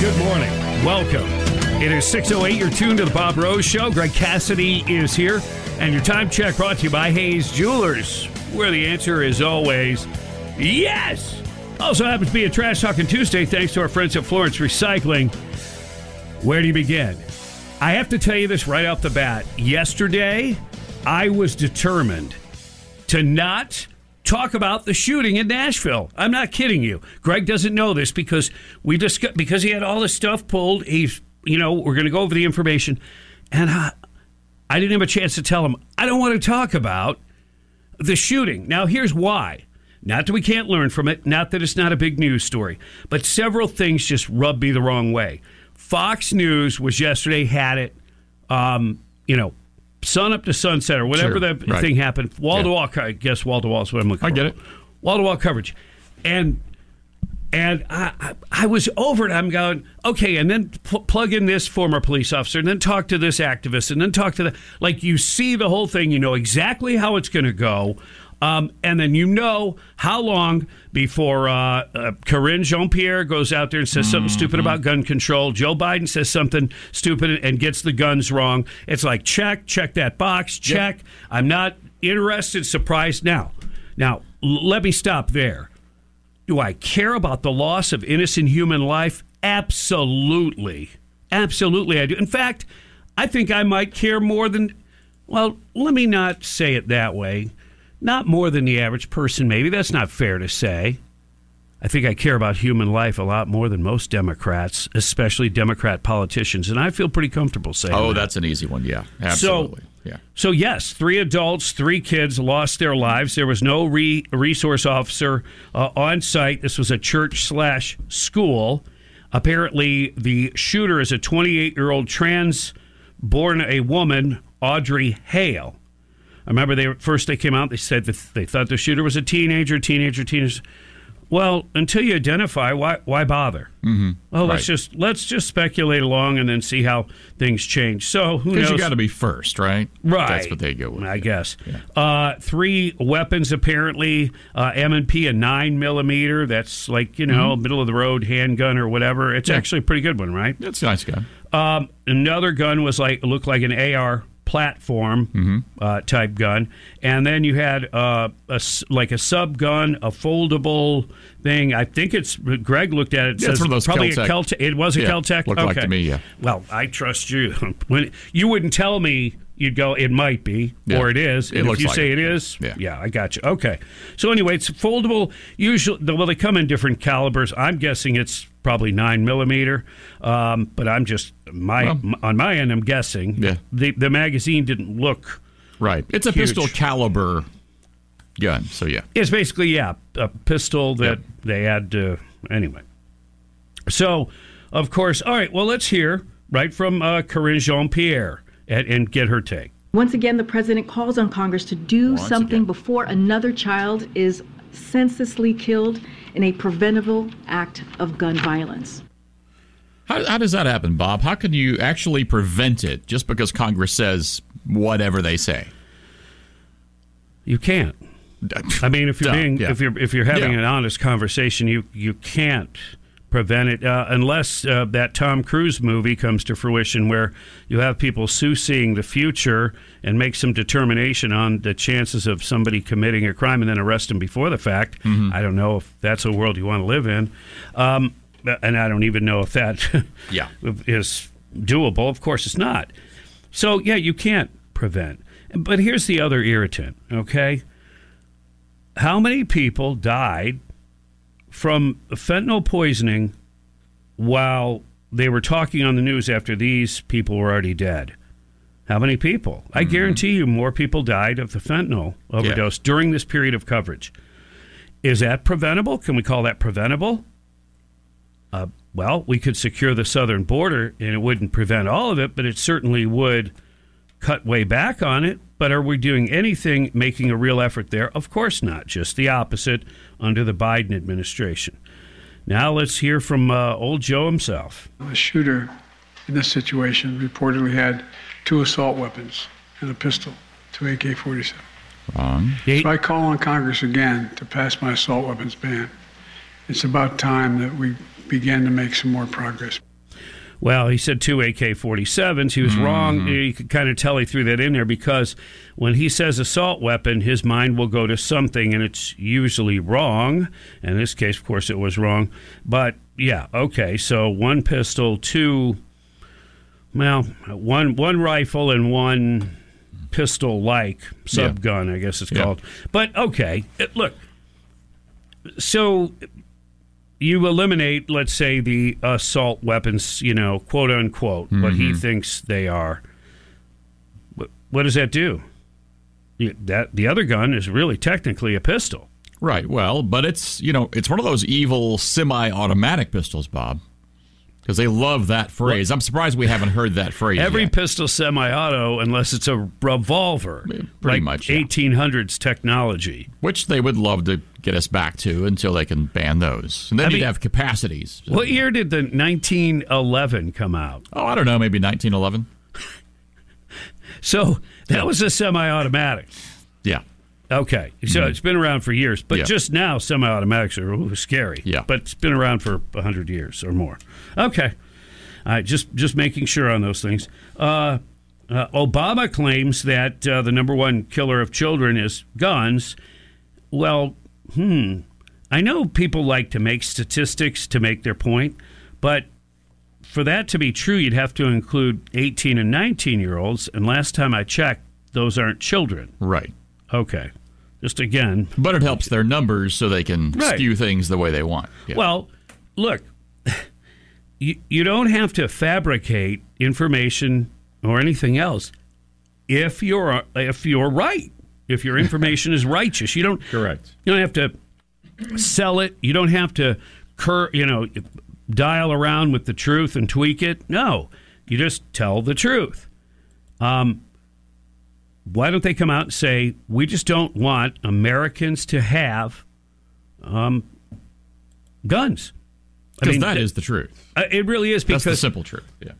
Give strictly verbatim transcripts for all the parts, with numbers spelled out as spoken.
Good morning. Welcome. It is six oh eight. You're tuned to the Bob Rose Show. Greg Cassidy is here. And your time check brought to you by Hayes Jewelers, where the answer is always yes. Also happens to be a Trash Talking Tuesday thanks to our friends at Florence Recycling. Where do you begin? I have to tell you this right off the bat. Yesterday, I was determined to not talk about the shooting in Nashville. I'm not kidding you. Greg doesn't know this because we discuss, because he had all this stuff pulled. He's, you know, we're going to go over the information. And I, I didn't have a chance to tell him, I don't want to talk about the shooting. Now, here's why. Not that we can't learn from it. Not that it's not a big news story. But several things just rubbed me the wrong way. Fox News was yesterday, had it, um, you know, sun up to sunset or whatever sure, that right. thing happened. Wall-to-wall, yeah. I guess wall-to-wall is what I'm looking for. I get it. Wall-to-wall coverage. And and I, I, I was over it. I'm going, okay, and then pl- plug in this former police officer and then talk to this activist and then talk to that. Like, you see the whole thing. You know exactly how it's going to go. Um, and then you know how long before uh, uh, Karine Jean-Pierre goes out there and says mm-hmm. something stupid about gun control. Joe Biden says something stupid and gets the guns wrong. It's like, check, check that box, check. Yep. I'm not interested, surprised. Now, now l- let me stop there. Do I care about the loss of innocent human life? Absolutely. Absolutely I do. In fact, I think I might care more than, well, let me not say it that way. Not more than the average person, maybe. That's not fair to say. I think I care about human life a lot more than most Democrats, especially Democrat politicians, and I feel pretty comfortable saying oh, that. Oh, that's an easy one, yeah. Absolutely. So, yeah. so yes, three adults, three kids lost their lives. There was no re- resource officer uh, on site. This was a church slash school. Apparently, the shooter is a twenty-eight-year-old trans-born a woman, Audrey Hale. I remember they first they came out, they said that they thought the shooter was a teenager, teenager, teenager. Well, until you identify, why why bother? Mm-hmm. Well, right. let's just let's just speculate along and then see how things change. So who knows? Because you got to be first, right? Right. That's what they go with. I yeah. guess. Yeah. Uh, three weapons, apparently, uh, M and P, a nine millimeter. That's like, you know, mm-hmm. middle of the road handgun or whatever. It's yeah. actually a pretty good one, right? It's a nice gun. Um, another gun was like looked like an A R platform mm-hmm. uh, type gun, and then you had uh, a, like a sub gun, a foldable thing. I think it's Greg looked at it. it yeah, says it's one of those probably Kel-Tec. a Kel-Tec. It was a yeah, Kel-Tec. Looked okay. like to me, yeah. Well, I trust you. When you wouldn't tell me, you'd go, it might be yeah. or it is. And it if looks you like say it, it is, yeah. yeah, I got you. Okay. So anyway, it's foldable. Usually, well, they come in different calibers. I'm guessing it's probably nine millimeter, um, but I'm just my well, m- on my end. I'm guessing. Yeah. The the magazine didn't look right. It's huge. A pistol caliber gun. So yeah, it's basically yeah a pistol that yep. they had to anyway. So of course, all right. Well, let's hear right from uh, Karine Jean-Pierre and, and get her take. Once again, the president calls on Congress to do Once something again. before another child is senselessly killed in a preventable act of gun violence. How, how does that happen, Bob? How can you actually prevent it just because Congress says whatever they say? You can't. I mean, if you're being, yeah. if you're if you're having yeah. an honest conversation, you you can't. prevent it, uh, unless uh, that Tom Cruise movie comes to fruition where you have people seeing the future and make some determination on the chances of somebody committing a crime and then arrest them before the fact. Mm-hmm. I don't know if that's a world you want to live in. Um, and I don't even know if that yeah. is doable. Of course it's not. So, yeah, you can't prevent. But here's the other irritant, okay? How many people died from fentanyl poisoning while they were talking on the news after these people were already dead? How many people? I mm-hmm. guarantee you more people died of the fentanyl overdose yeah. during this period of coverage. Is that preventable? Can we call that preventable? Uh, well, we could secure the southern border, and it wouldn't prevent all of it, but it certainly would cut way back on it. But are we doing anything, making a real effort there? Of course not. Just the opposite under the Biden administration. Now let's hear from uh, old Joe himself. The shooter in this situation reportedly had two assault weapons and a pistol, two A K forty-seven. Wrong. So I call on Congress again to pass my assault weapons ban. It's about time that we began to make some more progress. Well, he said two A K forty-sevens. He was mm-hmm. wrong. You could kind of tell he threw that in there because when he says assault weapon, his mind will go to something, and it's usually wrong. In this case, of course, it was wrong. But, yeah, okay, so one pistol, two, well, one one rifle and one pistol-like subgun, yeah. I guess it's yeah. called. But, okay, it, look, so... You eliminate, let's say, the assault weapons, you know, quote unquote, mm-hmm. what he thinks they are. What does that do? That the other gun is really technically a pistol, right? Well, but it's you know it's one of those evil semi-automatic pistols, Bob, because they love that phrase. Well, I'm surprised we haven't heard that phrase. Every yet. Pistol semi-auto, unless it's a revolver, pretty like much yeah. eighteen hundreds technology, which they would love to get us back to until they can ban those. And they I need mean, to have capacities. So. What year did the nineteen eleven come out? Oh, I don't know, maybe nineteen eleven. So that was a semi-automatic. Yeah. Okay. So mm-hmm. it's been around for years, but yeah. just now semi-automatics are ooh, scary. Yeah. But it's been around for one hundred years or more. Okay. All right, just, just making sure on those things. Uh, uh, Obama claims that uh, the number one killer of children is guns. Well, Hmm. I know people like to make statistics to make their point, but for that to be true, you'd have to include eighteen and nineteen-year-olds, and last time I checked, those aren't children. Right. Okay. Just again. But it helps their numbers so they can right. skew things the way they want. Yeah. Well, look, you, you don't have to fabricate information or anything else if you're if you're right. If your information is righteous, you don't correct. You don't have to sell it. You don't have to, cur, you know, dial around with the truth and tweak it. No, you just tell the truth. Um, why don't they come out and say we just don't want Americans to have um, guns? Because I mean, that th- is the truth. Uh, it really is. Because that's the simple truth. Yeah.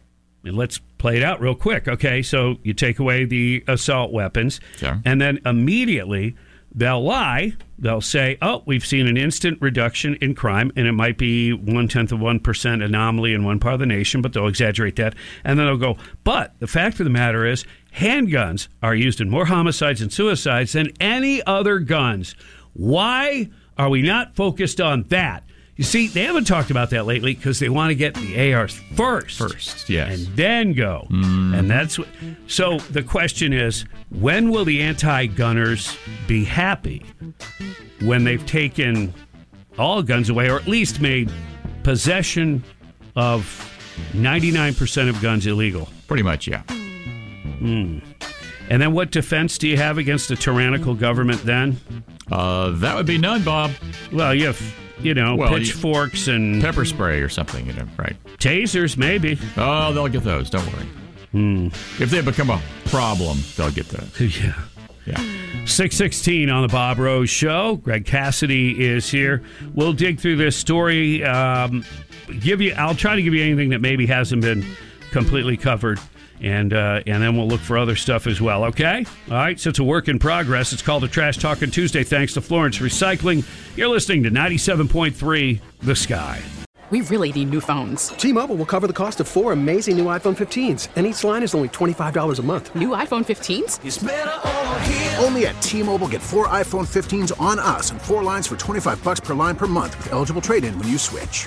And let's play it out real quick. Okay, so you take away the assault weapons, sure. and then immediately they'll lie. They'll say, oh, we've seen an instant reduction in crime, and it might be one-tenth of one percent anomaly in one part of the nation, but they'll exaggerate that. And then they'll go, but the fact of the matter is handguns are used in more homicides and suicides than any other guns. Why are we not focused on that? You see, they haven't talked about that lately because they want to get the A Rs first. First, yes. And then go. Mm. And that's what. So the question is, when will the anti-gunners be happy? When they've taken all guns away, or at least made possession of ninety-nine percent of guns illegal? Pretty much, yeah. Mm. And then what defense do you have against a tyrannical government then? Uh, that would be none, Bob. Well, you have... You know, well, pitchforks and... Pepper spray or something, you know, right? Tasers, maybe. Oh, they'll get those, don't worry. Mm. If they become a problem, they'll get those. Yeah. Yeah. six sixteen on the Bob Rose Show. Greg Cassidy is here. We'll dig through this story. Um, give you, I'll try to give you anything that maybe hasn't been completely covered, and uh, and then we'll look for other stuff as well, okay? All right, so it's a work in progress. It's called the Trash Talkin' Tuesday, thanks to Florence Recycling. You're listening to ninety-seven point three The Sky. We really need new phones. T-Mobile will cover the cost of four amazing new iPhone fifteens, and each line is only twenty-five dollars a month. New iPhone fifteens? It's better over here. Only at T-Mobile, get four iPhone fifteens on us and four lines for twenty-five dollars per line per month with eligible trade-in when you switch.